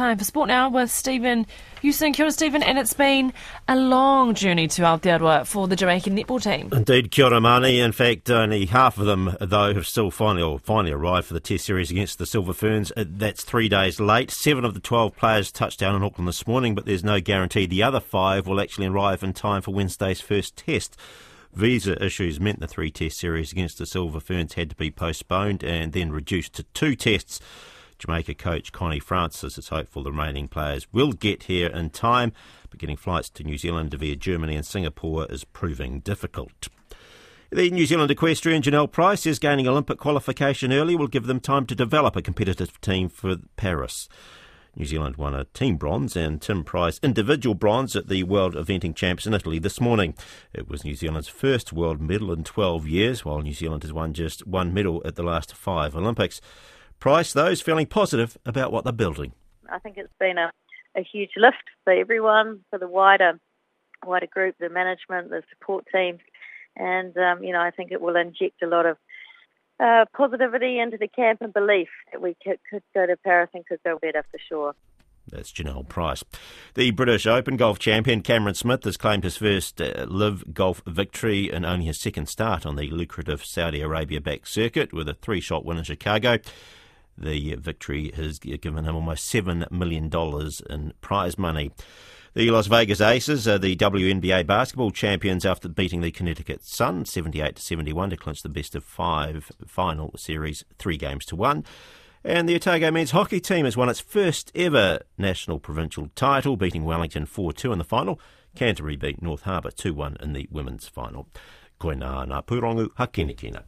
time for Sport Now with Stephen Houston. Kia ora, Stephen, and it's been a long journey to Aotearoa for the Jamaican netball team. Indeed, kia ora, Mani. In fact, only half of them, though, have still finally arrived for the Test Series against the Silver Ferns. That's 3 days late. 7 of the 12 players touched down in Auckland this morning, but there's no guarantee the other 5 will actually arrive in time for Wednesday's first test. Visa issues meant the 3 test series against the Silver Ferns had to be postponed and then reduced to 2 tests. Jamaica coach Connie Francis is hopeful the remaining players will get here in time, but getting flights to New Zealand via Germany and Singapore is proving difficult. The New Zealand equestrian Janelle Price says gaining Olympic qualification early will give them time to develop a competitive team for Paris. New Zealand won a team bronze and Tim Price individual bronze at the World Eventing Champs in Italy this morning. It was New Zealand's first world medal in 12 years, while New Zealand has won just 1 medal at the last 5 Olympics. Price, though, is feeling positive about what they're building. I think it's been a huge lift for everyone, for the wider group, the management, the support teams, and I think it will inject a lot of positivity into the camp and belief that we could go to Paris and could go better for sure. That's Janelle Price. The British Open golf champion Cameron Smith has claimed his first live golf victory and only his second start on the lucrative Saudi Arabia-backed circuit with a 3-shot win in Chicago. The victory has given him almost $7 million in prize money. The Las Vegas Aces are the WNBA basketball champions after beating the Connecticut Sun 78-71 to clinch the best-of-5 final series 3-1. And the Otago men's hockey team has won its first-ever national provincial title, beating Wellington 4-2 in the final. Canterbury beat North Harbour 2-1 in the women's final. Koina na purongu hakenekena.